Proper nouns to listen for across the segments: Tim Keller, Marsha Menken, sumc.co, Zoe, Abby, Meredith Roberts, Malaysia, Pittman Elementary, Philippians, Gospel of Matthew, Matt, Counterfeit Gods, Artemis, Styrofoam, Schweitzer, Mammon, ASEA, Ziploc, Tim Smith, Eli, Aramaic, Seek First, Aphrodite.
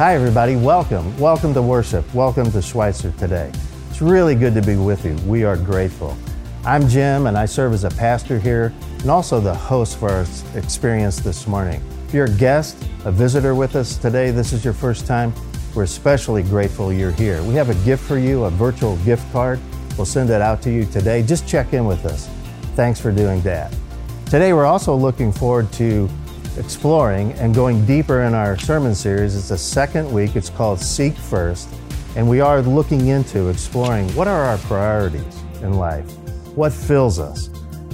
Hi everybody, welcome. Welcome to worship. Welcome to Schweitzer today. It's really good to be with you. We are grateful. I'm Jim and I serve as a pastor here and also the host for our experience this morning. If you're a guest, a visitor with us today, this is your first time, we're especially grateful you're here. We have a gift for you, a virtual gift card. We'll send that out to you today. Just check in with us. Thanks for doing that. Today we're also looking forward to exploring and going deeper in our sermon series. It's the second week. It's called Seek First. And we are looking into exploring what are our priorities in life, what fills us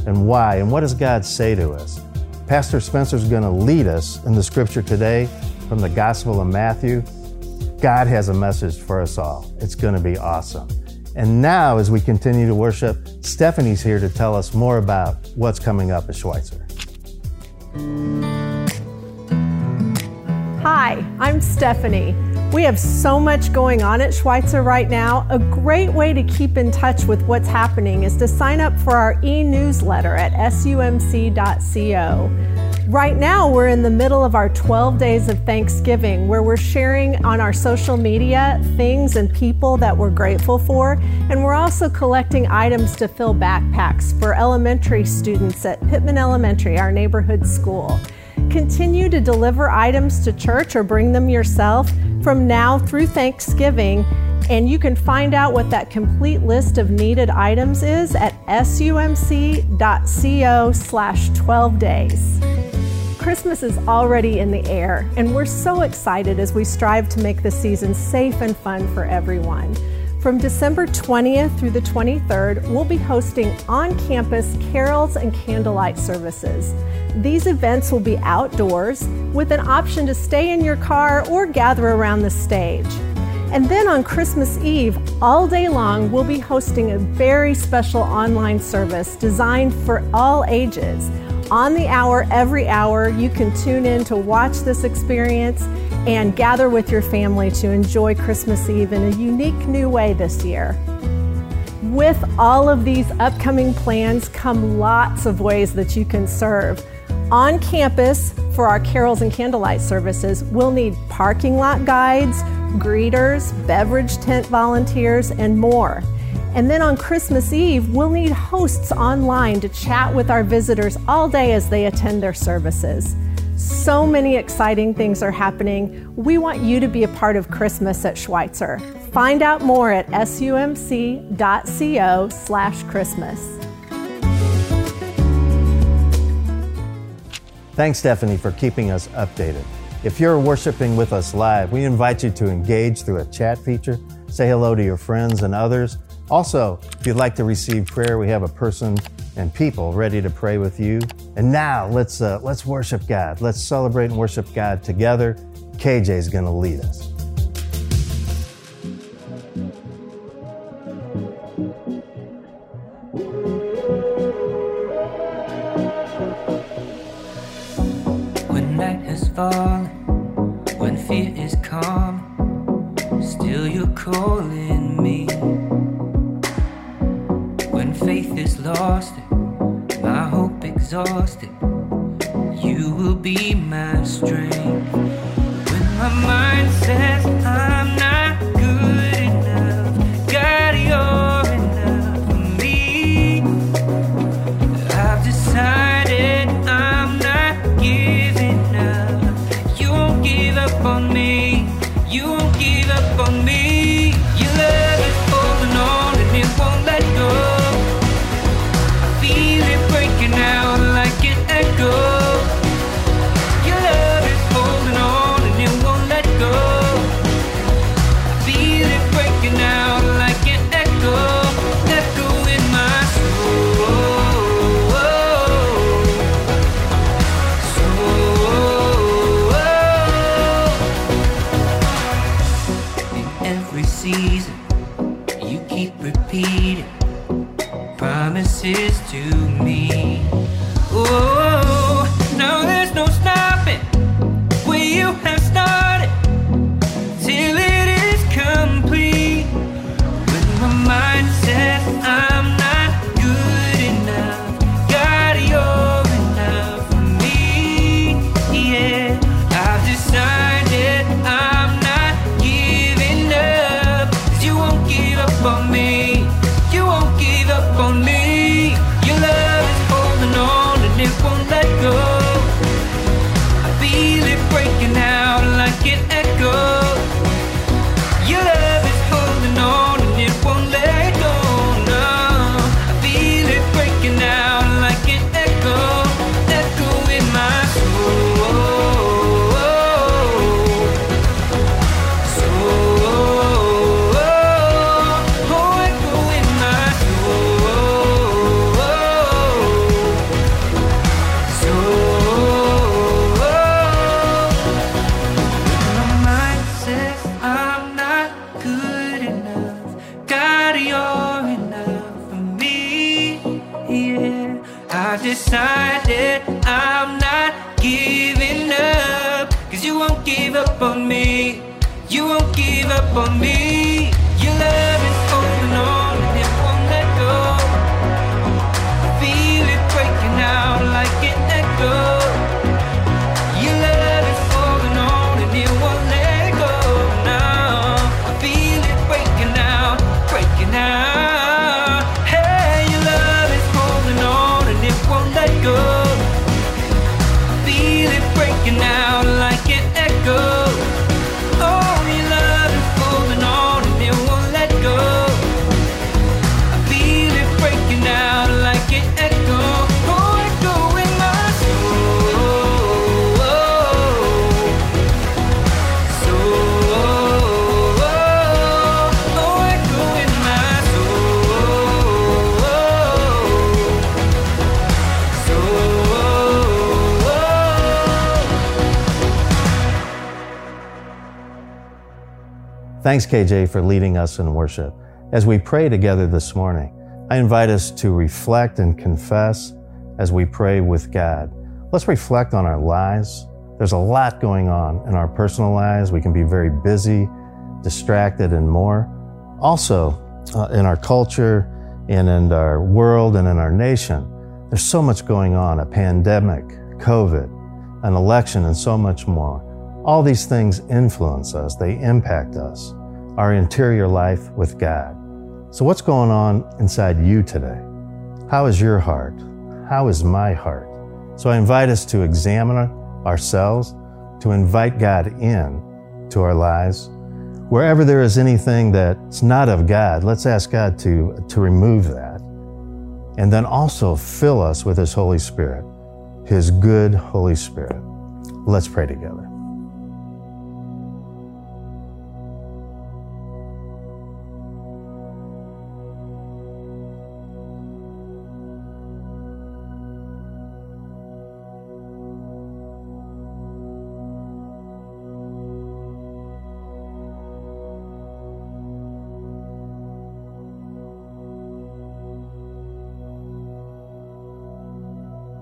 and why, and what does God say to us? Pastor Spencer's going to lead us in the scripture today from the Gospel of Matthew. God has a message for us all. It's going to be awesome. And now, as we continue to worship, Stephanie's here to tell us more about what's coming up at Schweitzer. Hi, I'm Stephanie. We have so much going on at Schweitzer right now. A great way to keep in touch with what's happening is to sign up for our e-newsletter at sumc.co. Right now, we're in the middle of our 12 days of Thanksgiving, where we're sharing on our social media things and people that we're grateful for. And we're also collecting items to fill backpacks for elementary students at Pittman Elementary, our neighborhood school. Continue to deliver items to church or bring them yourself from now through Thanksgiving, and you can find out what that complete list of needed items is at sumc.co/12 days. Christmas is already in the air, and we're so excited as we strive to make the season safe and fun for everyone. From December 20th through the 23rd, we'll be hosting on-campus carols and candlelight services. These events will be outdoors with an option to stay in your car or gather around the stage. And then on Christmas Eve, all day long, we'll be hosting a very special online service designed for all ages. On the hour, every hour, you can tune in to watch this experience and gather with your family to enjoy Christmas Eve in a unique new way this year. With all of these upcoming plans come lots of ways that you can serve. On campus, for our carols and candlelight services, we'll need parking lot guides, greeters, beverage tent volunteers, and more. And then on Christmas Eve, we'll need hosts online to chat with our visitors all day as they attend their services. So many exciting things are happening. We want you to be a part of Christmas at Schweitzer. Find out more at sumc.co/Christmas. Thanks, Stephanie, for keeping us updated. If you're worshiping with us live, we invite you to engage through a chat feature. Say hello to your friends and others. Also, if you'd like to receive prayer, we have a person and people ready to pray with you. And now let's worship God. Let's celebrate and worship God together. KJ's going to lead us. When night has fallen, when fear is calm, still you're calling me. When faith is lost, my hope exhausted, you will be my strength. When my mind says I'm not good enough, God, you're enough for me. I've decided I'm not giving up. You won't give up on me. You won't give up on me. Your love is holding on and it won't let go. Promises to me. Oh, now there's no stopping where you have started till it is complete. When my mind says I'm not good enough, God, you're enough for me. Yeah, I've decided I'm not decided I'm not giving up, 'cause you won't give up on me, you won't give up on me. Your love is holding on and it won't let go. I feel it breaking out like an echo. Your love is holding on and it won't let go. Now I feel it breaking out, breaking out. Hey, your love is holding on and it won't let go. I feel it breaking out like an echo. Thanks, KJ, for leading us in worship. As we pray together this morning, I invite us to reflect and confess as we pray with God. Let's reflect on our lives. There's a lot going on in our personal lives. We can be very busy, distracted, and more. Also, in our culture and in our world and in our nation, there's so much going on, a pandemic, COVID, an election, and so much more. All these things influence us, they impact us, our interior life with God. So what's going on inside you today? How is your heart? How is my heart? So I invite us to examine ourselves, to invite God in to our lives. Wherever there is anything that's not of God, let's ask God to remove that. And then also fill us with His Holy Spirit, His good Holy Spirit. Let's pray together.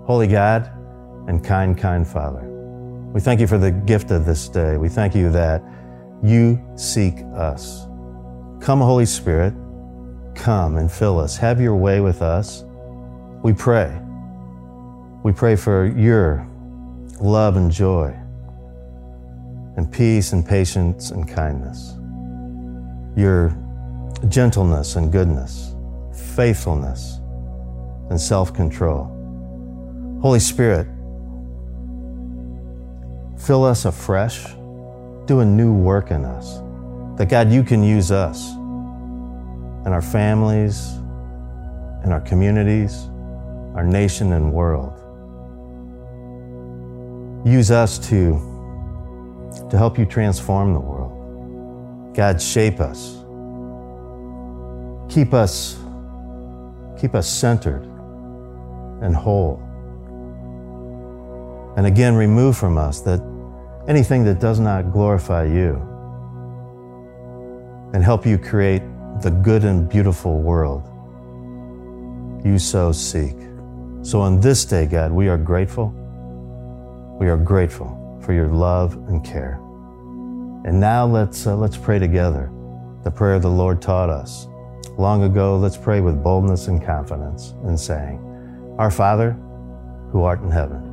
Holy God and kind Father, we thank you for the gift of this day. We thank you that you seek us. Come, Holy Spirit, come and fill us. Have your way with us. We pray. We pray for your love and joy and peace and patience and kindness, your gentleness and goodness, faithfulness and self-control. Holy Spirit, fill us afresh, do a new work in us, that God, you can use us and our families and our communities, our nation and world. Use us to help you transform the world. God, shape us. Keep us centered and whole. And again, remove from us that anything that does not glorify you, and help you create the good and beautiful world you so seek. So on this day, God, we are grateful. We are grateful for your love and care. And now let's pray together the prayer the Lord taught us long ago. Let's pray with boldness and confidence in saying, Our Father, who art in heaven,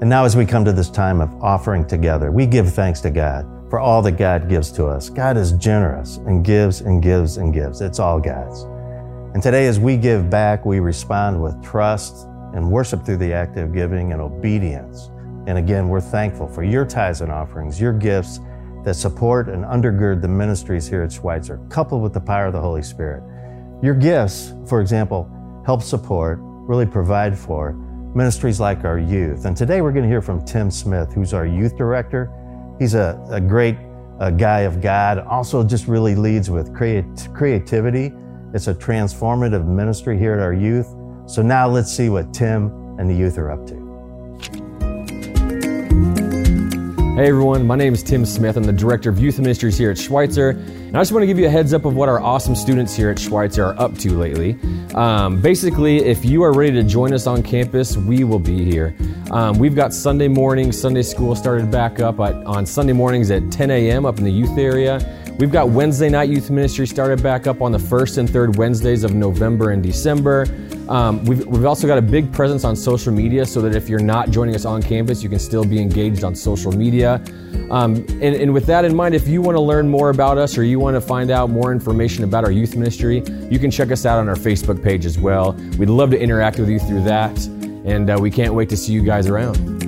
And now as we come to this time of offering together, we give thanks to God for all that God gives to us. God is generous and gives and gives and gives. It's all God's. And today as we give back, we respond with trust and worship through the act of giving and obedience. And again, we're thankful for your tithes and offerings, your gifts that support and undergird the ministries here at Schweitzer, coupled with the power of the Holy Spirit. Your gifts, for example, help support, really provide for ministries like our youth. And today we're going to hear from Tim Smith, who's our youth director. He's a great guy of God, also just really leads with creativity. It's a transformative ministry here at our youth. So now let's see what Tim and the youth are up to. Hey everyone, my name is Tim Smith. I'm the Director of Youth Ministries here at Schweitzer. And I just want to give you a heads up of what our awesome students here at Schweitzer are up to lately. Basically, if you are ready to join us on campus, we will be here. We've got Sunday morning, Sunday school started back up on Sunday mornings at 10 a.m. up in the youth area. We've got Wednesday night youth ministry started back up on the first and third Wednesdays of November and December. We've also got a big presence on social media so that if you're not joining us on campus, you can still be engaged on social media. And with that in mind, if you want to learn more about us or you want to find out more information about our youth ministry, you can check us out on our Facebook page as well. We'd love to interact with you through that, and we can't wait to see you guys around.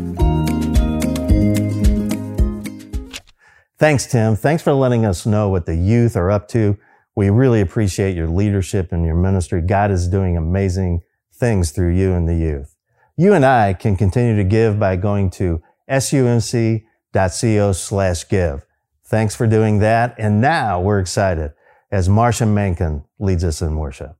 Thanks, Tim. Thanks for letting us know what the youth are up to. We really appreciate your leadership and your ministry. God is doing amazing things through you and the youth. You and I can continue to give by going to sumc.co/give. Thanks for doing that. And now we're excited as Marsha Menken leads us in worship.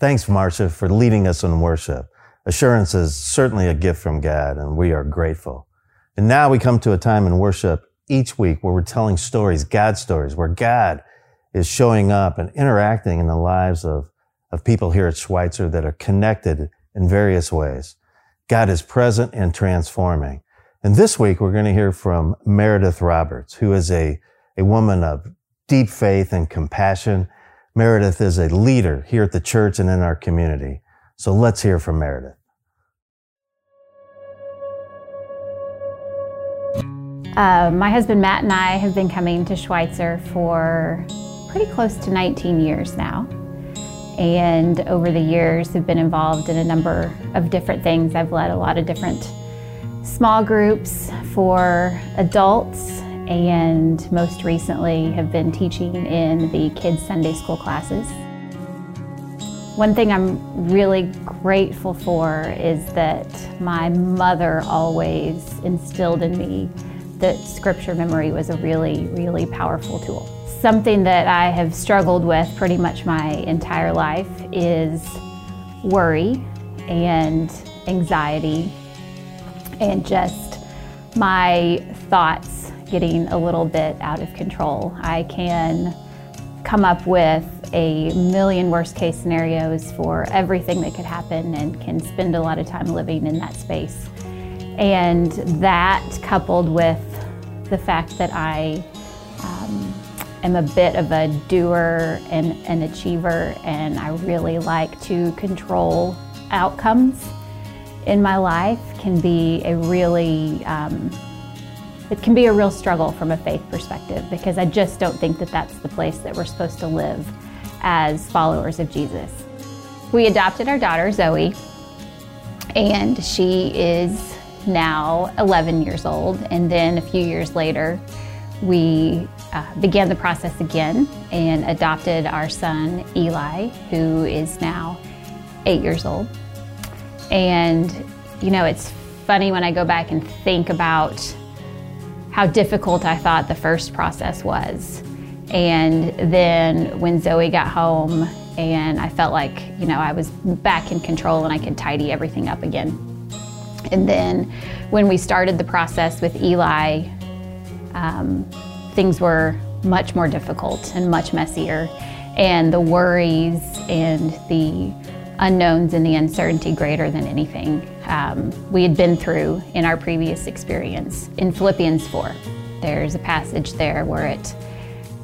Thanks, Marsha, for leading us in worship. Assurance is certainly a gift from God, and we are grateful. And now we come to a time in worship each week where we're telling stories, God stories, where God is showing up and interacting in the lives of people here at Schweitzer that are connected in various ways. God is present and transforming. And this week, we're going to hear from Meredith Roberts, who is a woman of deep faith and compassion. Meredith is a leader here at the church and in our community. So let's hear from Meredith. My husband Matt and I have been coming to Schweitzer for pretty close to 19 years now. And over the years, have been involved in a number of different things. I've led a lot of different small groups for adults, and most recently have been teaching in the kids' Sunday school classes. One thing I'm really grateful for is that my mother always instilled in me that scripture memory was a really, really powerful tool. Something that I have struggled with pretty much my entire life is worry and anxiety and just my thoughts getting a little bit out of control. I can come up with a million worst case scenarios for everything that could happen and can spend a lot of time living in that space. And that, coupled with the fact that I am a bit of a doer and an achiever, and I really like to control outcomes in my life, can be a really, it can be a real struggle from a faith perspective, because I just don't think that that's the place that we're supposed to live as followers of Jesus. We adopted our daughter, Zoe, and she is now 11 years old. And then a few years later, we began the process again and adopted our son, Eli, who is now 8 years old. And, you know, it's funny when I go back and think about how difficult I thought the first process was. And then when Zoe got home, and I felt like, you know, I was back in control and I could tidy everything up again. And then when we started the process with Eli, things were much more difficult and much messier. And the worries and the unknowns and the uncertainty greater than anything we had been through in our previous experience. In Philippians 4, there's a passage there where it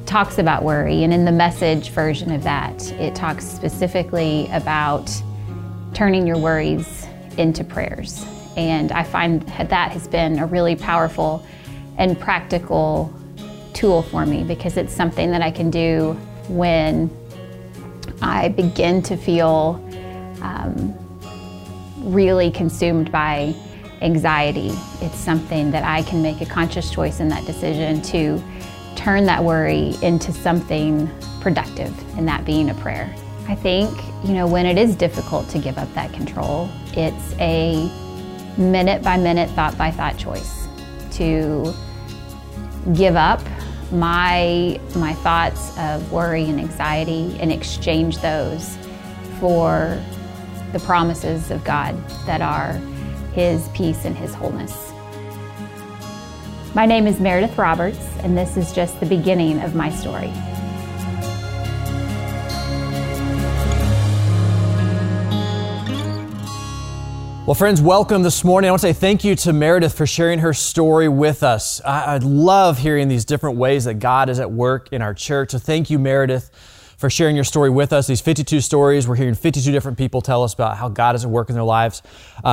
talks about worry. And in the Message version of that, it talks specifically about turning your worries into prayers. And I find that has been a really powerful and practical tool for me, because it's something that I can do when I begin to feel really consumed by anxiety. It's something that I can make a conscious choice in that decision to turn that worry into something productive, and that being a prayer. I think, you know, when it is difficult to give up that control, it's a minute-by-minute, thought-by-thought choice to give up my thoughts of worry and anxiety and exchange those for the promises of God that are His peace and His wholeness. My name is Meredith Roberts, and this is just the beginning of my story. Well, friends, welcome this morning. I want to say thank you to Meredith for sharing her story with us. I love hearing these different ways that God is at work in our church. So thank you, Meredith, for sharing your story with us. These 52 stories, we're hearing 52 different people tell us about how God is at work in their lives,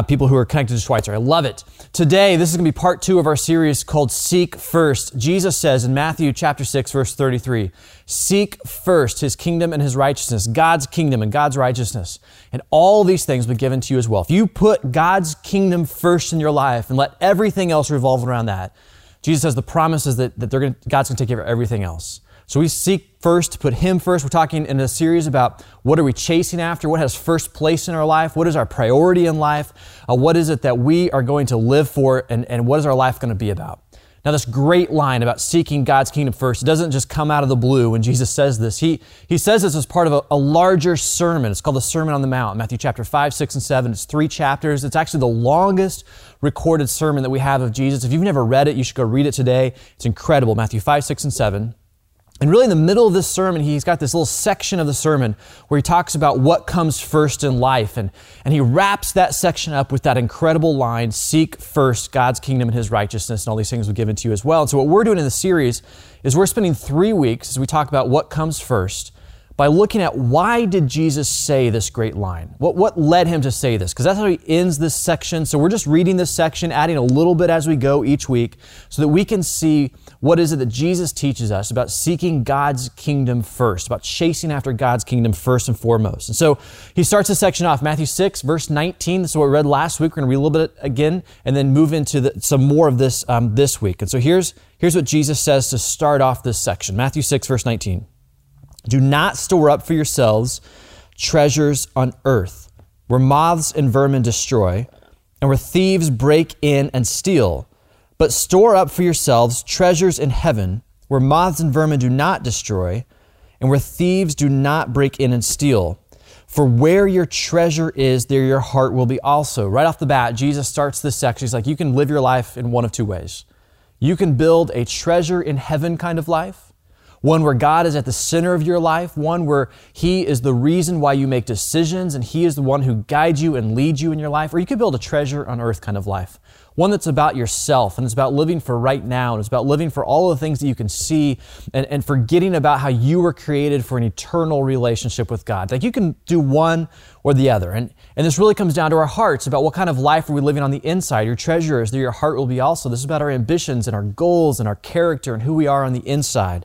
people who are connected to Schweitzer. I love it. Today, this is going to be part 2 of our series called Seek First. Jesus says in Matthew chapter 6, verse 33, "Seek first His kingdom and His righteousness," God's kingdom and God's righteousness, "and all these things will be given to you as well." If you put God's kingdom first in your life and let everything else revolve around that, Jesus says the promise is that God's going to take care of everything else. So we seek first, to put Him first. We're talking in a series about what are we chasing after, what has first place in our life, what is our priority in life, what is it that we are going to live for, and what is our life going to be about. Now, this great line about seeking God's kingdom first doesn't just come out of the blue when Jesus says this. He says this as part of a larger sermon. It's called the Sermon on the Mount, Matthew chapter 5, 6, and 7. It's 3 chapters. It's actually the longest recorded sermon that we have of Jesus. If you've never read it, you should go read it today. It's incredible, Matthew 5, 6, and 7. And really in the middle of this sermon, he's got this little section of the sermon where he talks about what comes first in life. And he wraps that section up with that incredible line, seek first God's kingdom and his righteousness, and all these things will be given to you as well. And so what we're doing in the series is we're spending 3 weeks as we talk about what comes first by looking at why did Jesus say this great line? What led him to say this? Because that's how he ends this section. So we're just reading this section, adding a little bit as we go each week so that we can see what is it that Jesus teaches us about seeking God's kingdom first, about chasing after God's kingdom first and foremost. And so he starts this section off, Matthew 6, verse 19. This is what we read last week. We're going to read a little bit again and then move into some more of this this week. And so here's what Jesus says to start off this section, Matthew 6, verse 19. Do not store up for yourselves treasures on earth where moths and vermin destroy and where thieves break in and steal. But store up for yourselves treasures in heaven where moths and vermin do not destroy and where thieves do not break in and steal. For where your treasure is, there your heart will be also. Right off the bat, Jesus starts this section. He's like, you can live your life in one of two ways. You can build a treasure in heaven kind of life, one where God is at the center of your life, one where he is the reason why you make decisions and he is the one who guides you and leads you in your life. Or you could build a treasure on earth kind of life. One that's about yourself and it's about living for right now and it's about living for all of the things that you can see and forgetting about how you were created for an eternal relationship with God. Like you can do one or the other. And this really comes down to our hearts about what kind of life are we living on the inside. Your treasure is there, your heart will be also. This is about our ambitions and our goals and our character and who we are on the inside.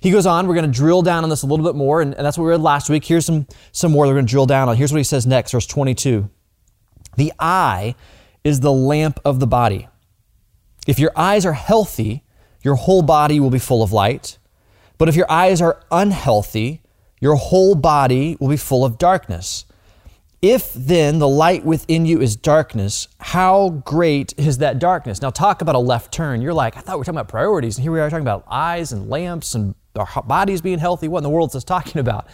He goes on, we're going to drill down on this a little bit more and that's what we read last week. Here's some more that we're going to drill down on. Here's what he says next, verse 22. The eye is the lamp of the body. If your eyes are healthy, your whole body will be full of light. But if your eyes are unhealthy, your whole body will be full of darkness. If then the light within you is darkness, how great is that darkness? Now talk about a left turn. You're like, I thought we were talking about priorities. And here we are talking about eyes and lamps and our bodies being healthy. What in the world is this talking about?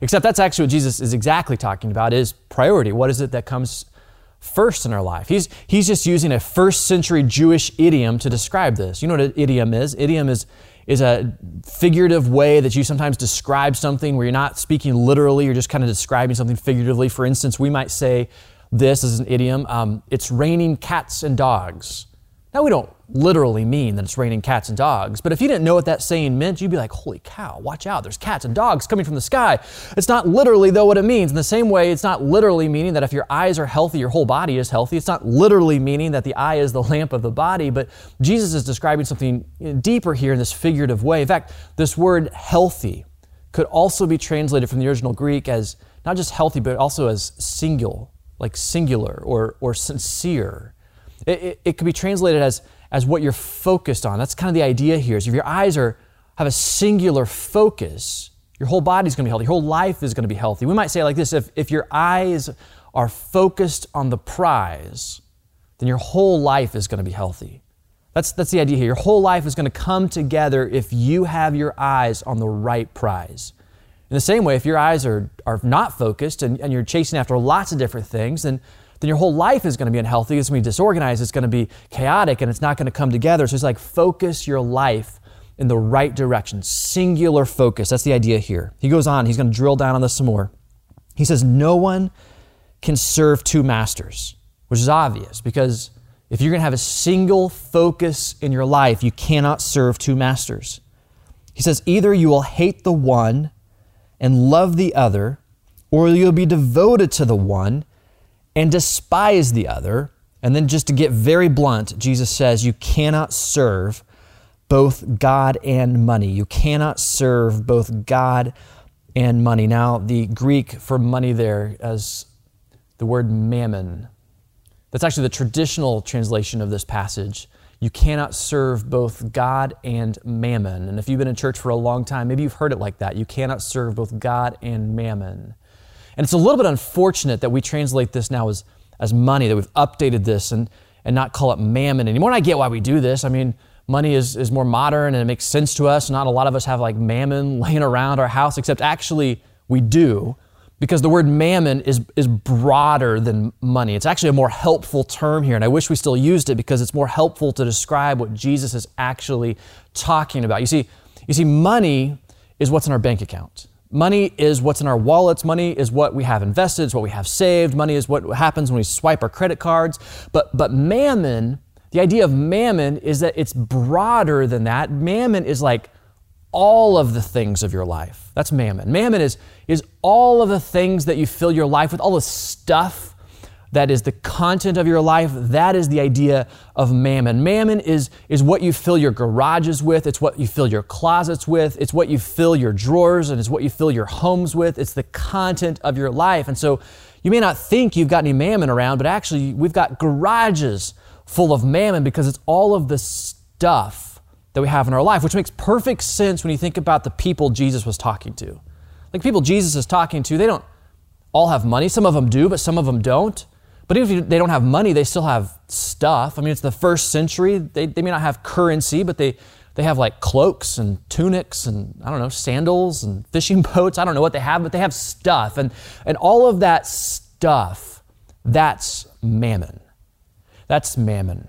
Except that's actually what Jesus is exactly talking about is priority. What is it that comes first in our life? He's just using a first century Jewish idiom to describe this. You know what an idiom is? Idiom is a figurative way that you sometimes describe something where you're not speaking literally, you're just kind of describing something figuratively. For instance, we might say this is an idiom, it's raining cats and dogs. Now we don't literally mean that it's raining cats and dogs, but if you didn't know what that saying meant, you'd be like, holy cow, watch out, there's cats and dogs coming from the sky. It's not literally though what it means. In the same way, it's not literally meaning that if your eyes are healthy, your whole body is healthy. It's not literally meaning that the eye is the lamp of the body, but Jesus is describing something deeper here in this figurative way. In fact, this word healthy could also be translated from the original Greek as not just healthy, but also as singular or sincere. It could be translated as what you're focused on. That's kind of the idea here is if your eyes have a singular focus, your whole body's going to be healthy. Your whole life is going to be healthy. We might say it like this, if your eyes are focused on the prize, then your whole life is going to be healthy. That's the idea here. Your whole life is going to come together if you have your eyes on the right prize. In the same way, if your eyes are not focused and you're chasing after lots of different things, then your whole life is going to be unhealthy. It's going to be disorganized. It's going to be chaotic and it's not going to come together. So it's like focus your life in the right direction. Singular focus. That's the idea here. He goes on. He's going to drill down on this some more. He says, no one can serve two masters, which is obvious because if you're going to have a single focus in your life, you cannot serve two masters. He says, either you will hate the one and love the other, or you'll be devoted to the one and despise the other. And then just to get very blunt, Jesus says you cannot serve both God and money. You cannot serve both God and money. Now, the Greek for money there is the word mammon. That's actually the traditional translation of this passage. You cannot serve both God and mammon. And if you've been in church for a long time, maybe you've heard it like that. You cannot serve both God and mammon. And it's a little bit unfortunate that we translate this now as money, that we've updated this and not call it mammon anymore. And I get why we do this. I mean, Money is more modern and it makes sense to us. Not a lot of us have like mammon laying around our house, except actually we do, because the word mammon is broader than money. It's actually a more helpful term here, and I wish we still used it because it's more helpful to describe what Jesus is actually talking about. You see, money is what's in our bank account. Money is what's in our wallets. Money is what we have invested. It's what we have saved. Money is what happens when we swipe our credit cards. But mammon, the idea of mammon is that it's broader than that. Mammon is like all of the things of your life. That's mammon. Mammon is all of the things that you fill your life with, all the stuff that is the content of your life. That is the idea of mammon. Mammon is what you fill your garages with. It's what you fill your closets with. It's what you fill your drawers, and it's what you fill your homes with. It's the content of your life. And so you may not think you've got any mammon around, but actually we've got garages full of mammon because it's all of the stuff that we have in our life, which makes perfect sense when you think about the people Jesus was talking to. Like, people Jesus is talking to, they don't all have money. Some of them do, but some of them don't. But even if they don't have money, they still have stuff. I mean, it's the first century. They may not have currency, but they have like cloaks and tunics and, I don't know, sandals and fishing boats. I don't know what they have, but they have stuff. And all of that stuff, that's mammon. That's mammon.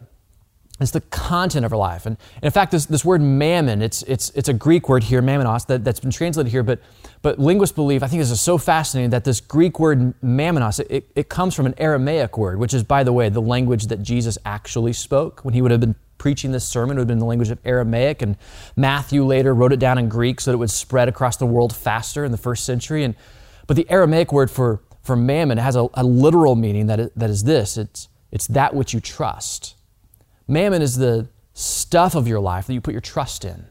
It's the content of our life. And in fact, this word mammon, it's a Greek word here, mammonos, that's been translated here, but linguists believe, I think this is so fascinating, that this Greek word mammonos, it comes from an Aramaic word, which is, by the way, the language that Jesus actually spoke. When he would have been preaching this sermon, it would have been the language of Aramaic, and Matthew later wrote it down in Greek so that it would spread across the world faster in the first century. But the Aramaic word for mammon has a literal meaning that is this. It's that which you trust. Mammon is the stuff of your life that you put your trust in.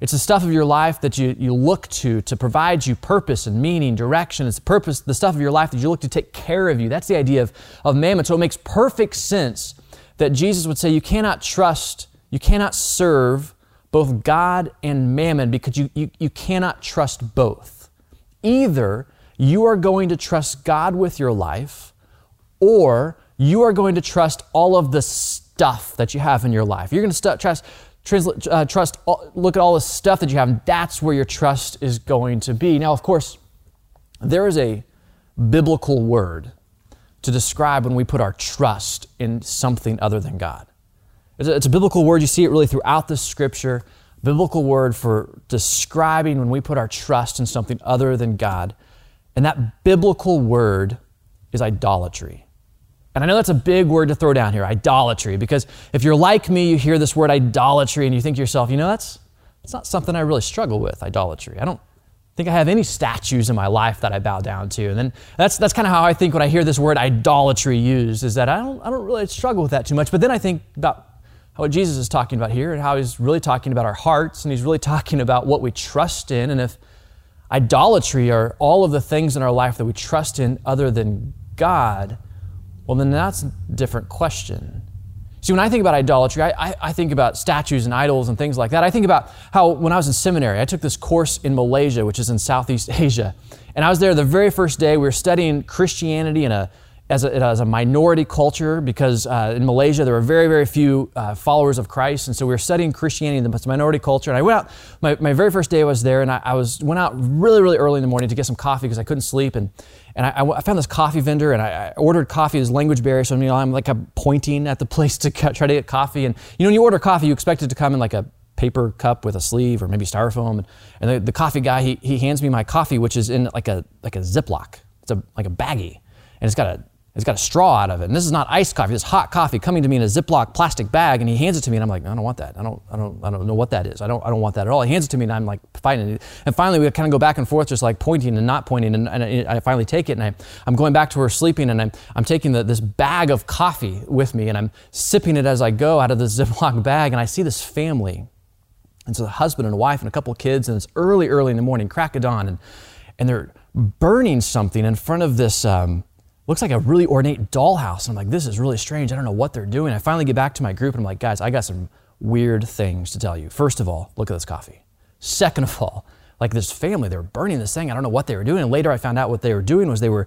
It's the stuff of your life that you look to provide you purpose and meaning, direction. It's the stuff of your life that you look to take care of you. That's the idea of mammon. So it makes perfect sense that Jesus would say you cannot trust, you cannot serve both God and mammon, because you cannot trust both. Either you are going to trust God with your life, or you are going to trust all of the stuff that you have in your life. You're going to look at all the stuff that you have, and that's where your trust is going to be. Now, of course, there is a biblical word to describe when we put our trust in something other than God. It's a biblical word. You see it really throughout the scripture. Biblical word for describing when we put our trust in something other than God. And that biblical word is idolatry. And I know that's a big word to throw down here, idolatry, because if you're like me, you hear this word idolatry and you think to yourself, that's not something I really struggle with, idolatry. I don't think I have any statues in my life that I bow down to. And then that's kind of how I think when I hear this word idolatry used, is that I don't really struggle with that too much. But then I think about what Jesus is talking about here, and how he's really talking about our hearts, and he's really talking about what we trust in. And if idolatry are all of the things in our life that we trust in other than God, well, then that's a different question. See, when I think about idolatry, I think about statues and idols and things like that. I think about how when I was in seminary, I took this course in Malaysia, which is in Southeast Asia. And I was there the very first day. We were studying Christianity as a minority culture, because in Malaysia, there were very, very few followers of Christ. And so we were studying Christianity as a minority culture. And I went out, my very first day I was there, and I went out really, really early in the morning to get some coffee because I couldn't sleep. And I found this coffee vendor, and I ordered coffee. There's language barrier, so I'm pointing at the place to try to get coffee. And when you order coffee, you expect it to come in like a paper cup with a sleeve or maybe styrofoam. And the coffee guy, he hands me my coffee, which is in like a Ziploc. It's like a baggie, and it's got a straw out of it. And this is not iced coffee. This is hot coffee coming to me in a Ziploc plastic bag, and he hands it to me, and I'm like, I don't want that. I don't know what that is. I don't want that at all. He hands it to me, and I'm like fighting it. And finally, we kind of go back and forth, just like pointing and not pointing. And I finally take it, and I'm going back to where we're sleeping, and I'm taking this bag of coffee with me, and I'm sipping it as I go out of the Ziploc bag, and I see this family. And so the husband and a wife and a couple kids, and it's early in the morning, crack of dawn, and they're burning something in front of this. Looks like a really ornate dollhouse. And I'm like, this is really strange. I don't know what they're doing. I finally get back to my group, and I'm like, guys, I got some weird things to tell you. First of all, look at this coffee. Second of all, like, this family, they were burning this thing. I don't know what they were doing. And later I found out what they were doing was they were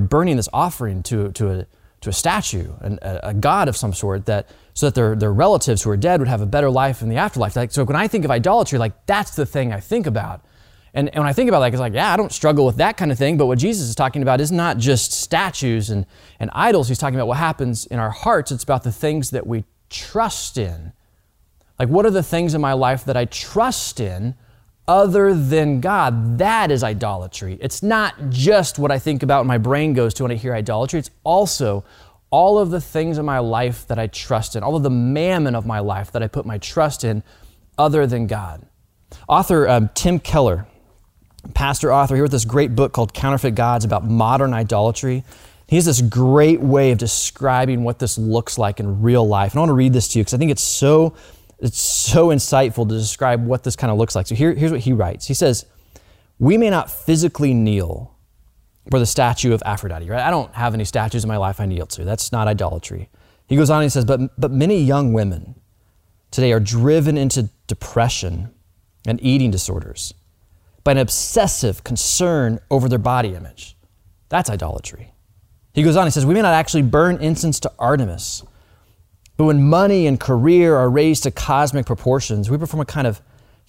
burning this offering to a to a statue, a god of some sort, so that their relatives who are dead would have a better life in the afterlife. Like, so when I think of idolatry, like that's the thing I think about. And when I think about it, it's like, yeah, I don't struggle with that kind of thing. But what Jesus is talking about is not just statues and idols. He's talking about what happens in our hearts. It's about the things that we trust in. Like, what are the things in my life that I trust in other than God? That is idolatry. It's not just what I think about and my brain goes to when I hear idolatry. It's also all of the things in my life that I trust in, all of the mammon of my life that I put my trust in other than God. Author Tim Keller, pastor, author, he wrote this great book called Counterfeit Gods about modern idolatry. He has this great way of describing what this looks like in real life. And I want to read this to you because I think it's so insightful to describe what this kind of looks like. So here's what he writes. He says, "We may not physically kneel for the statue of Aphrodite," right? I don't have any statues in my life I kneel to. That's not idolatry. He goes on and he says, but many young women today are driven into depression and eating disorders by an obsessive concern over their body image. That's idolatry. He goes on, he says, "We may not actually burn incense to Artemis, but when money and career are raised to cosmic proportions, we perform a kind of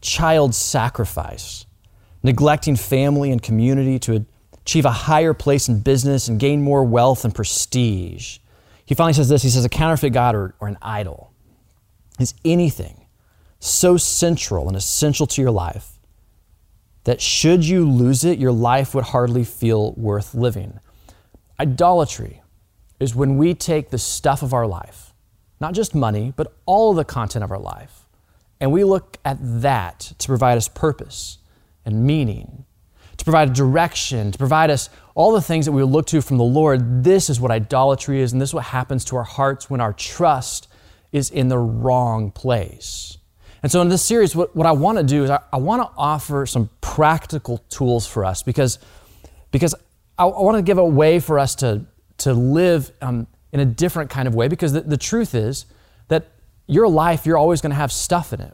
child sacrifice, neglecting family and community to achieve a higher place in business and gain more wealth and prestige." He finally says this, he says, "A counterfeit god or an idol is anything so central and essential to your life that should you lose it, your life would hardly feel worth living." Idolatry is when we take the stuff of our life, not just money, but all the content of our life, and we look at that to provide us purpose and meaning, to provide direction, to provide us all the things that we look to from the Lord. This is what idolatry is, and this is what happens to our hearts when our trust is in the wrong place. And so in this series, what I want to do is I want to offer some practical tools for us because I want to give a way for us to live in a different kind of way, because the truth is that your life, you're always going to have stuff in it.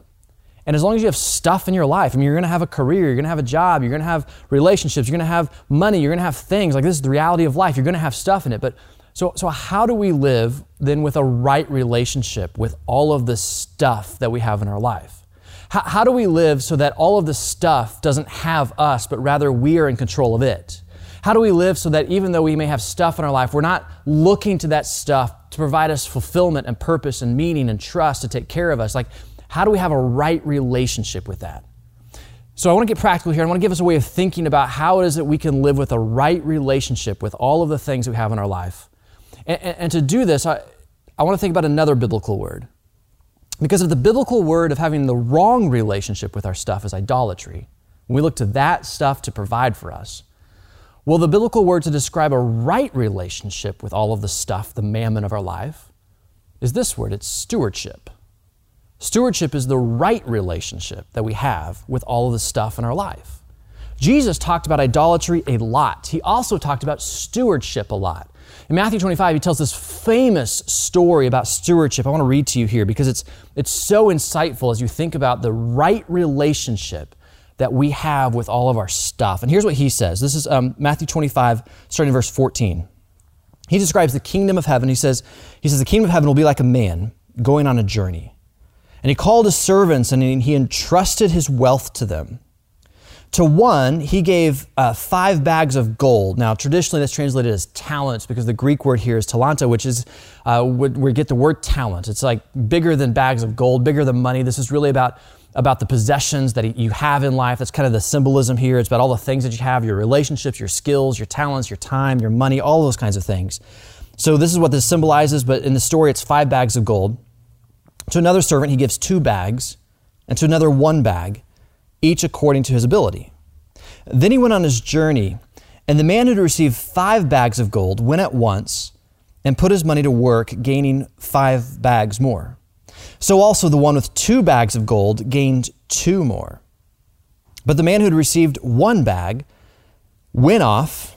And as long as you have stuff in your life, I mean, you're going to have a career, you're going to have a job, you're going to have relationships, you're going to have money, you're going to have things. Like, this is the reality of life. You're going to have stuff in it. But so how do we live then with a right relationship with all of the stuff that we have in our life? How do we live so that all of the stuff doesn't have us, but rather we are in control of it? How do we live so that even though we may have stuff in our life, we're not looking to that stuff to provide us fulfillment and purpose and meaning and trust to take care of us? Like, how do we have a right relationship with that? So I want to get practical here. I want to give us a way of thinking about how it is that we can live with a right relationship with all of the things we have in our life. And to do this, I want to think about another biblical word. Because if the biblical word of having the wrong relationship with our stuff is idolatry, when we look to that stuff to provide for us, well, the biblical word to describe a right relationship with all of the stuff, the mammon of our life, is this word. It's stewardship. Stewardship is the right relationship that we have with all of the stuff in our life. Jesus talked about idolatry a lot. He also talked about stewardship a lot. In Matthew 25, he tells this famous story about stewardship. I want to read to you here because it's so insightful as you think about the right relationship that we have with all of our stuff. And here's what he says. This is Matthew 25, starting in verse 14. He describes the kingdom of heaven. He says, "The kingdom of heaven will be like a man going on a journey. And he called his servants and he entrusted his wealth to them. To one, he gave 5 bags of gold." Now, traditionally, that's translated as talents because the Greek word here is talanta, which is where we get the word talent. It's like bigger than bags of gold, bigger than money. This is really about the possessions that you have in life. That's kind of the symbolism here. It's about all the things that you have, your relationships, your skills, your talents, your time, your money, all those kinds of things. So this is what this symbolizes. But in the story, it's 5 bags of gold. To another servant, he gives 2 bags, and to another 1 bag. Each according to his ability. Then he went on his journey, and the man who had received 5 bags of gold went at once and put his money to work, gaining 5 bags more. So also the one with 2 bags of gold gained 2 more. But the man who had received 1 bag went off,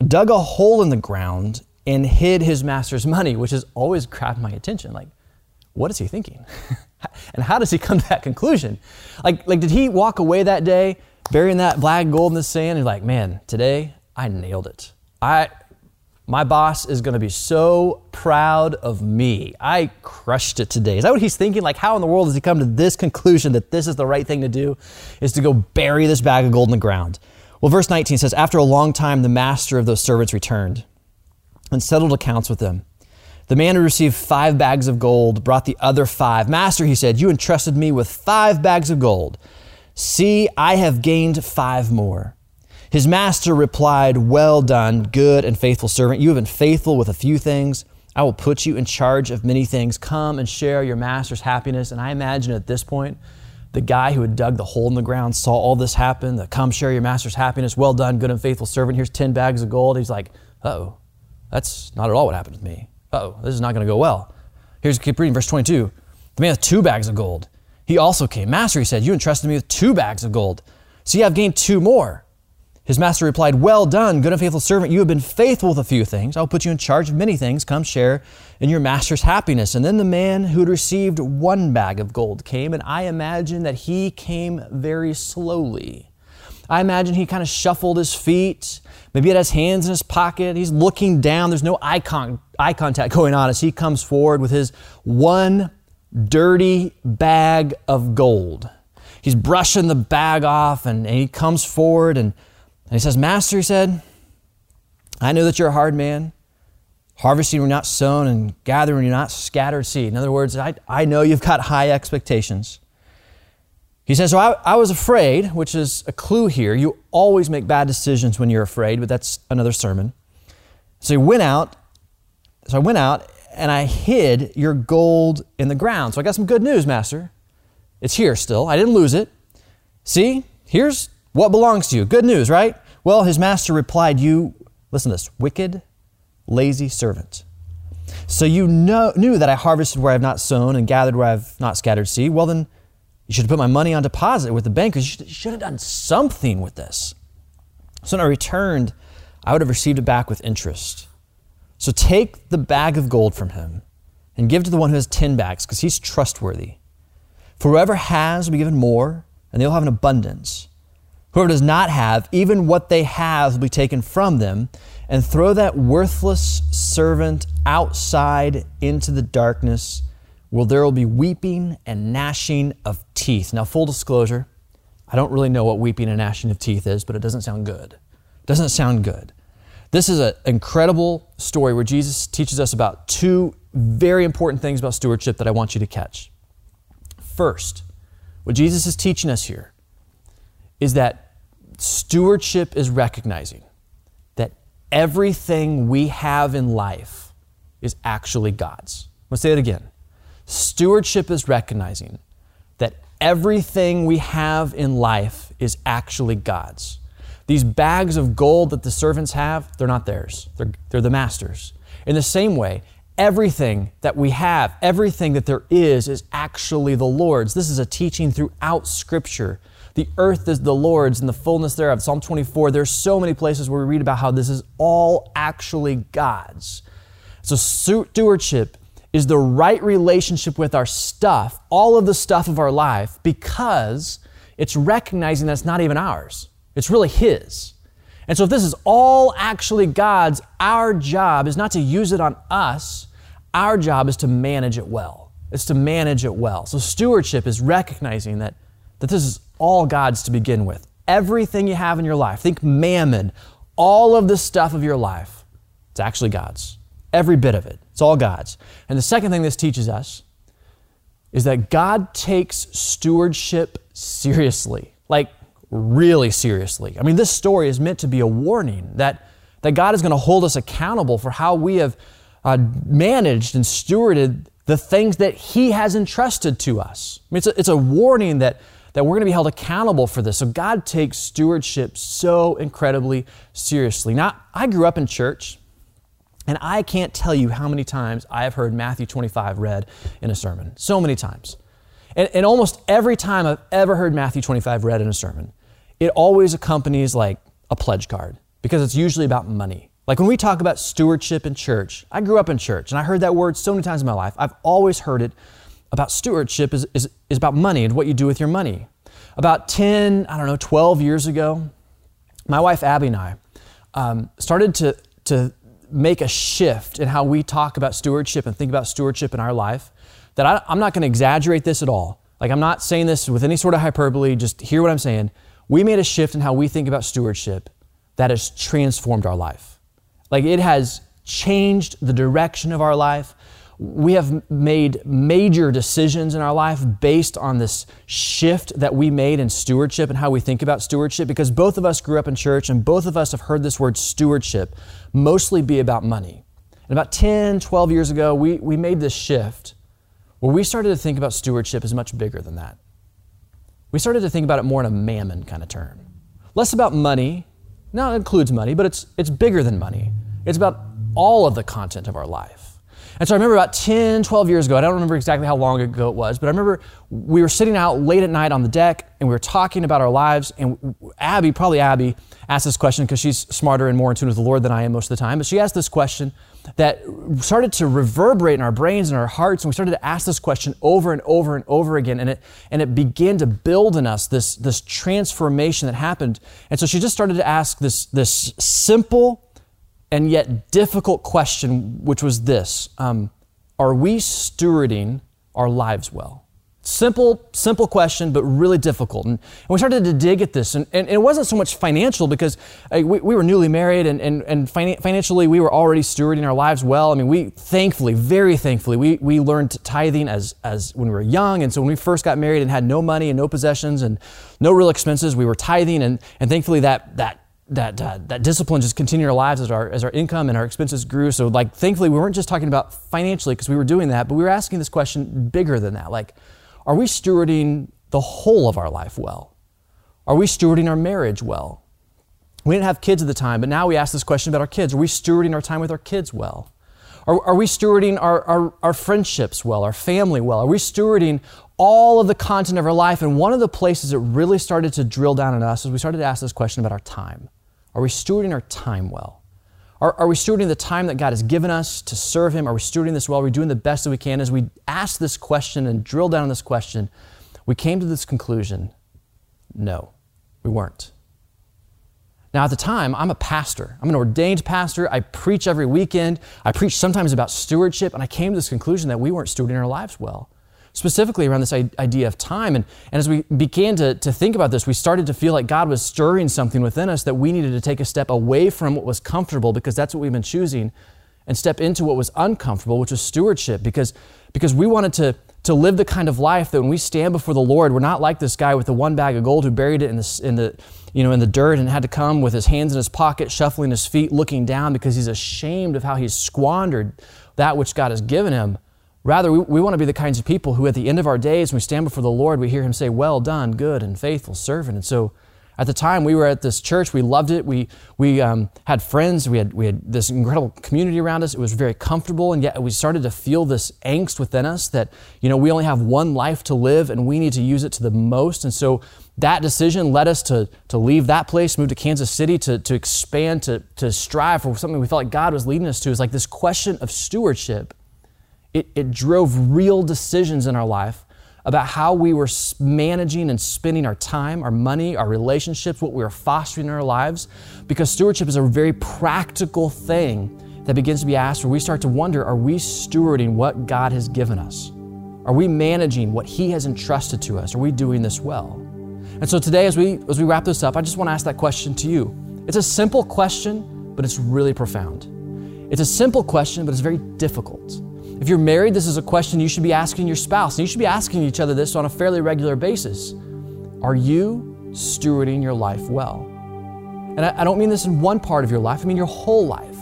dug a hole in the ground, and hid his master's money, which has always grabbed my attention. Like, what is he thinking? And how does he come to that conclusion? Like, did he walk away that day burying that black gold in the sand and like, man, today I nailed it. I My boss is going to be so proud of me. I crushed it today. Is that what he's thinking? Like, how in the world does he come to this conclusion that this is the right thing to do, is to go bury this bag of gold in the ground? Well, verse 19 says, after a long time, the master of those servants returned and settled accounts with them. The man who received 5 bags of gold brought the other 5. Master, he said, you entrusted me with 5 bags of gold. See, I have gained 5 more. His master replied, well done, good and faithful servant. You have been faithful with a few things. I will put you in charge of many things. Come and share your master's happiness. And I imagine at this point, the guy who had dug the hole in the ground saw all this happen. The come share your master's happiness. Well done, good and faithful servant. Here's 10 bags of gold. He's like, uh-oh, that's not at all what happened to me. Uh-oh, this is not going to go well. Here's, keep reading, verse 22. The man with 2 bags of gold, he also came. Master, he said, you entrusted me with 2 bags of gold. See, I've gained 2 more. His master replied, well done, good and faithful servant. You have been faithful with a few things. I'll put you in charge of many things. Come share in your master's happiness. And then the man who had received 1 bag of gold came, and I imagine that he came very slowly. I imagine he kind of shuffled his feet. Maybe he had his hands in his pocket. He's looking down. There's no eye contact going on as he comes forward with his 1 dirty bag of gold. He's brushing the bag off, and he comes forward and he says, Master, he said, I know that you're a hard man, harvesting when you're not sown and gathering when you're not scattered seed. In other words, I know you've got high expectations. He says, so I was afraid, which is a clue here. You always make bad decisions when you're afraid, but that's another sermon. So I went out and I hid your gold in the ground. So I got some good news, Master. It's here still. I didn't lose it. See, here's what belongs to you. Good news, right? Well, his master replied, you, listen to this, wicked, lazy servant. So you knew that I harvested where I have not sown and gathered where I have not scattered seed. Well, then you should have put my money on deposit with the bankers. You should have done something with this. So when I returned, I would have received it back with interest. So take the bag of gold from him and give to the one who has 10 bags, because he's trustworthy. For whoever has will be given more, and they'll have an abundance. Whoever does not have, even what they have will be taken from them, and throw that worthless servant outside into the darkness, where there will be weeping and gnashing of teeth. Now, full disclosure, I don't really know what weeping and gnashing of teeth is, but it doesn't sound good. It doesn't sound good. This is an incredible story where Jesus teaches us about 2 very important things about stewardship that I want you to catch. First, what Jesus is teaching us here is that stewardship is recognizing that everything we have in life is actually God's. I'm going to say it again. Stewardship is recognizing that everything we have in life is actually God's. These bags of gold that the servants have, they're not theirs. They're the master's. In the same way, everything that we have, everything that there is actually the Lord's. This is a teaching throughout Scripture. The earth is the Lord's and the fullness thereof. Psalm 24, there's so many places where we read about how this is all actually God's. So stewardship is the right relationship with our stuff, all of the stuff of our life, because it's recognizing that's not even ours. It's really His. And so if this is all actually God's, our job is not to use it on us. Our job is to manage it well. It's to manage it well. So stewardship is recognizing that this is all God's to begin with. Everything you have in your life, think Mammon, all of the stuff of your life, it's actually God's. Every bit of it, it's all God's. And the second thing this teaches us is that God takes stewardship seriously, like really seriously. I mean, this story is meant to be a warning that God is going to hold us accountable for how we have managed and stewarded the things that He has entrusted to us. I mean, it's a warning that we're going to be held accountable for this. So God takes stewardship so incredibly seriously. Now, I grew up in church, and I can't tell you how many times I have heard Matthew 25 read in a sermon. So many times. And almost every time I've ever heard Matthew 25 read in a sermon, it always accompanies like a pledge card, because it's usually about money. Like when we talk about stewardship in church, I grew up in church, and I heard that word so many times in my life. I've always heard it about stewardship is about money and what you do with your money. About 12 years ago, my wife Abby and I started to make a shift in how we talk about stewardship and think about stewardship in our life, that I'm not going to exaggerate this at all. Like, I'm not saying this with any sort of hyperbole, just hear what I'm saying. We made a shift in how we think about stewardship that has transformed our life. Like, it has changed the direction of our life. We have made major decisions in our life based on this shift that we made in stewardship and how we think about stewardship, because both of us grew up in church and both of us have heard this word stewardship mostly be about money. And about 10, 12 years ago, we made this shift where we started to think about stewardship as much bigger than that. We started to think about it more in a Mammon kind of term. Less about money. Now it includes money, but it's bigger than money. It's about all of the content of our life. And so I remember about 10, 12 years ago, I don't remember exactly how long ago it was, but I remember we were sitting out late at night on the deck and we were talking about our lives, and Abby asked this question, because she's smarter and more in tune with the Lord than I am most of the time, but she asked this question that started to reverberate in our brains and our hearts, and we started to ask this question over and over and over again, and it began to build in us this transformation that happened. And so she just started to ask this simple and yet difficult question, which was this: are we stewarding our lives well? Simple question, but really difficult. And we started to dig at this, and it wasn't so much financial, because we were newly married, and financially we were already stewarding our lives well. I mean, we thankfully, very thankfully, we learned tithing as when we were young. And so when we first got married and had no money and no possessions and no real expenses, we were tithing, and thankfully that discipline just continued our lives as our income and our expenses grew. So, like, thankfully we weren't just talking about financially, because we were doing that, but we were asking this question bigger than that. Like, are we stewarding the whole of our life well? Are we stewarding our marriage well? We didn't have kids at the time, but now we ask this question about our kids. Are we stewarding our time with our kids well? Are we stewarding our friendships well, our family well? Are we stewarding all of the content of our life? And one of the places it really started to drill down on us is we started to ask this question about our time. Are we stewarding our time well? Are we stewarding the time that God has given us to serve Him? Are we stewarding this well? Are we doing the best that we can? As we asked this question and drilled down on this question, we came to this conclusion: no, we weren't. Now, at the time, I'm a pastor. I'm an ordained pastor. I preach every weekend. I preach sometimes about stewardship, and I came to this conclusion that we weren't stewarding our lives well, specifically around this idea of time. And as we began to think about this, we started to feel like God was stirring something within us, that we needed to take a step away from what was comfortable, because that's what we've been choosing, and step into what was uncomfortable, which was stewardship, because we wanted to live the kind of life that when we stand before the Lord, we're not like this guy with the one bag of gold who buried it in the dirt and had to come with his hands in his pocket, shuffling his feet, looking down because he's ashamed of how he's squandered that which God has given him. Rather, we want to be the kinds of people who at the end of our days, when we stand before the Lord, we hear Him say, "Well done, good and faithful servant." And so at the time we were at this church, we loved it. We had friends, we had this incredible community around us. It was very comfortable, and yet we started to feel this angst within us that, we only have one life to live and we need to use it to the most. And so that decision led us to leave that place, move to Kansas City, to expand, to strive for something we felt like God was leading us to. It's like this question of stewardship. It drove real decisions in our life about how we were managing and spending our time, our money, our relationships, what we were fostering in our lives, because stewardship is a very practical thing that begins to be asked, where we start to wonder, are we stewarding what God has given us? Are we managing what He has entrusted to us? Are we doing this well? And so today, as we wrap this up, I just want to ask that question to you. It's a simple question, but it's really profound. It's a simple question, but it's very difficult. If you're married, this is a question you should be asking your spouse, and you should be asking each other this on a fairly regular basis. Are you stewarding your life well? And I don't mean this in one part of your life, I mean your whole life.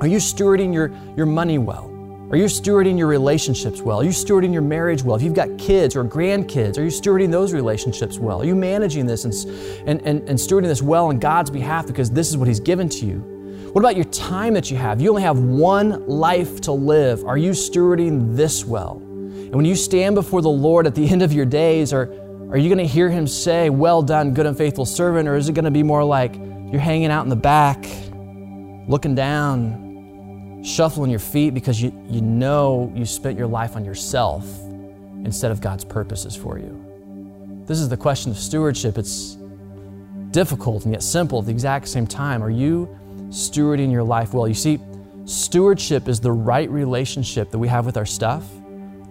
Are you stewarding your money well? Are you stewarding your relationships well? Are you stewarding your marriage well? If you've got kids or grandkids, are you stewarding those relationships well? Are you managing this and stewarding this well on God's behalf, because this is what He's given to you? What about your time that you have? You only have one life to live. Are you stewarding this well? And when you stand before the Lord at the end of your days, are you going to hear Him say, "Well done, good and faithful servant"? Or is it going to be more like you're hanging out in the back, looking down, shuffling your feet because you know you spent your life on yourself instead of God's purposes for you? This is the question of stewardship. It's difficult and yet simple at the exact same time. Are you stewarding your life well? You see, Stewardship is the right relationship that we have with our stuff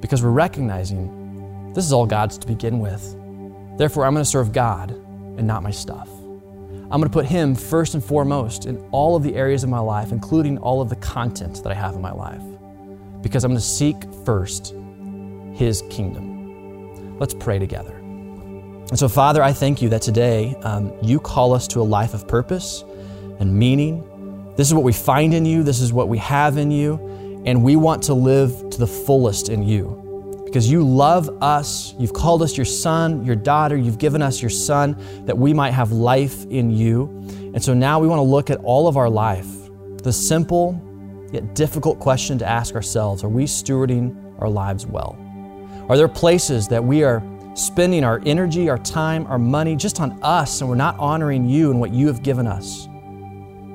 because we're recognizing this is all God's to begin with. Therefore, I'm going to serve God and not my stuff. I'm going to put Him first and foremost in all of the areas of my life, including all of the content that I have in my life, because I'm going to seek first His kingdom. Let's pray together. And so, Father, I thank You that today You call us to a life of purpose and meaning. This is what we find in You. This is what we have in You. And we want to live to the fullest in You because You love us. You've called us Your son, Your daughter. You've given us Your son that we might have life in You. And so now we want to look at all of our life. The simple yet difficult question to ask ourselves, are we stewarding our lives well? Are there places that we are spending our energy, our time, our money just on us and we're not honoring You and what You have given us?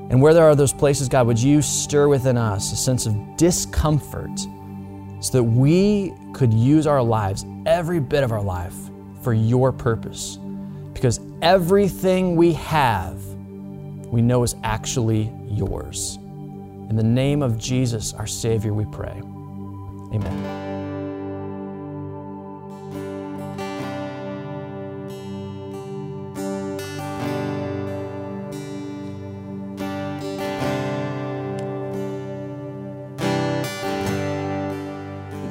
And where there are those places, God, would You stir within us a sense of discomfort so that we could use our lives, every bit of our life, for Your purpose? Because everything we have, we know is actually Yours. In the name of Jesus, our Savior, we pray. Amen.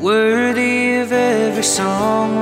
Worthy of every song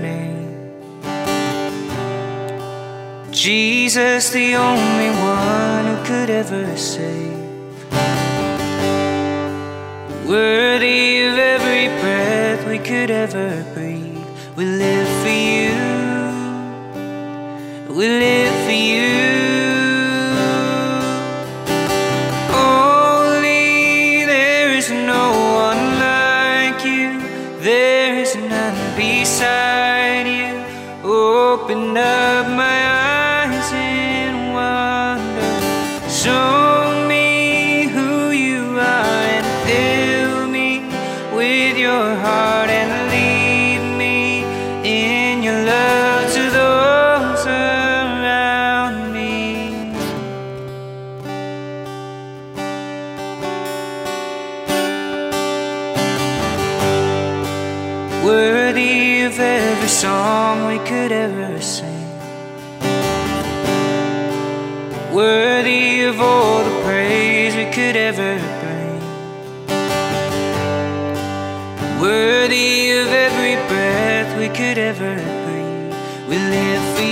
name. Jesus, the only one who could ever save. Worthy of every breath we could ever breathe. We live for You. We live for You. Beside You, open up my eyes and wonder. Show me who You are and fill me with Your heart and lead me in Your love to those around me. Worthy of every song we could ever sing, worthy of all the praise we could ever bring, worthy of every breath we could ever breathe. We live for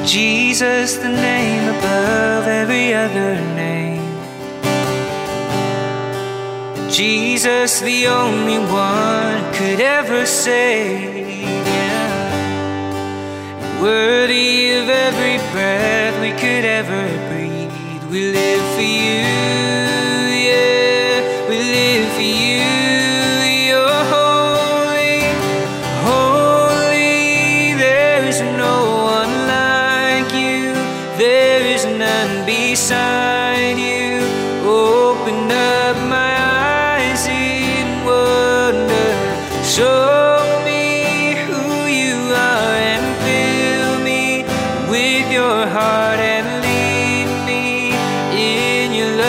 You. Jesus, the name above every other name. Jesus, the only one could ever save. Yeah. Worthy of every breath we could ever breathe. We live for You, yeah, we live for You. Beside You, open up my eyes in wonder. Show me who You are and fill me with Your heart and lead me in Your love.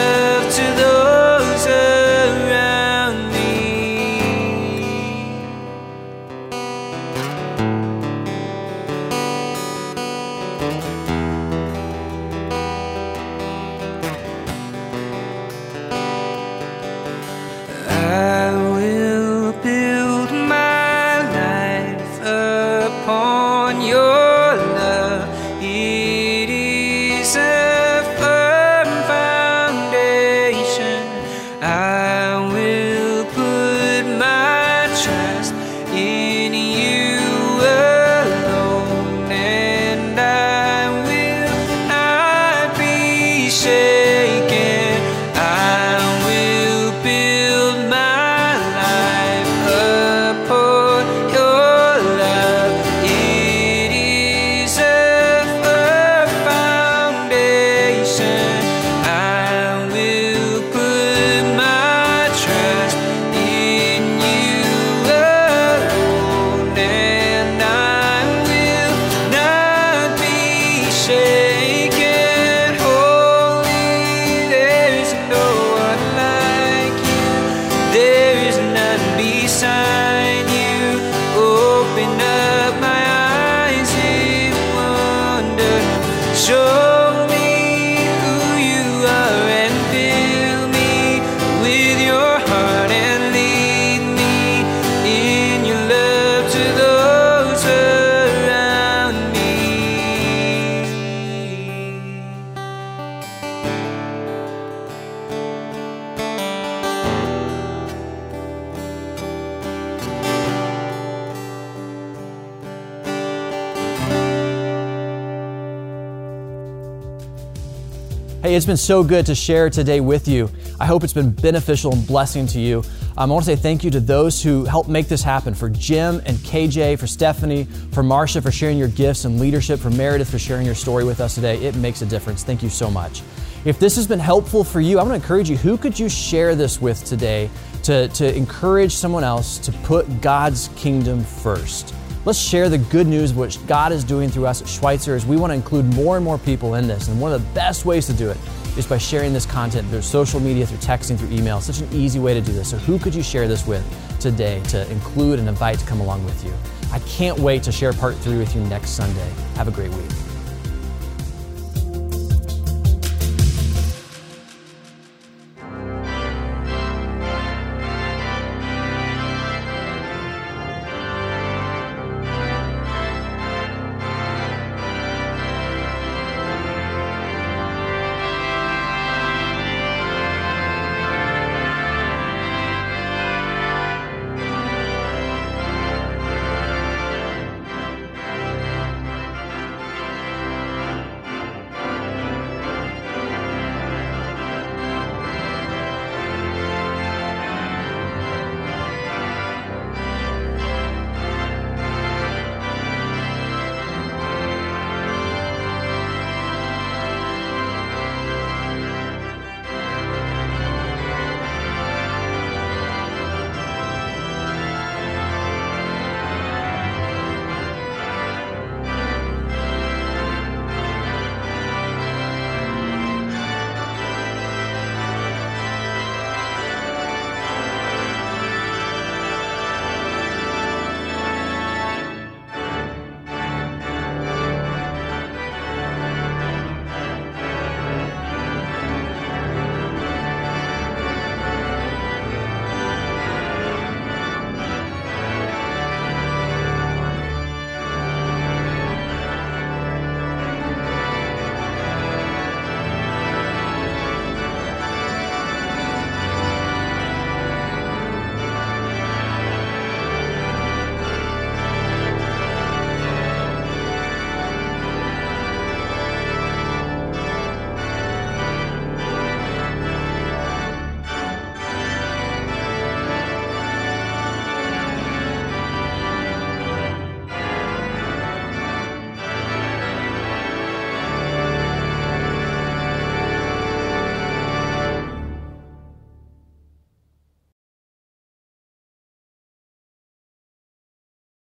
Hey, it's been so good to share today with you. I hope it's been beneficial and blessing to you. I want to say thank you to those who helped make this happen, for Jim and KJ, for Stephanie, for Marsha, for sharing your gifts and leadership, for Meredith, for sharing your story with us today. It makes a difference. Thank you so much. If this has been helpful for you, I want to encourage you, who could you share this with today to encourage someone else to put God's kingdom first? Let's share the good news of what God is doing through us at Schweitzer, as we want to include more and more people in this. And one of the best ways to do it is by sharing this content through social media, through texting, through email. Such an easy way to do this. So who could you share this with today to include and invite to come along with you? I can't wait to share part 3 with you next Sunday. Have a great week.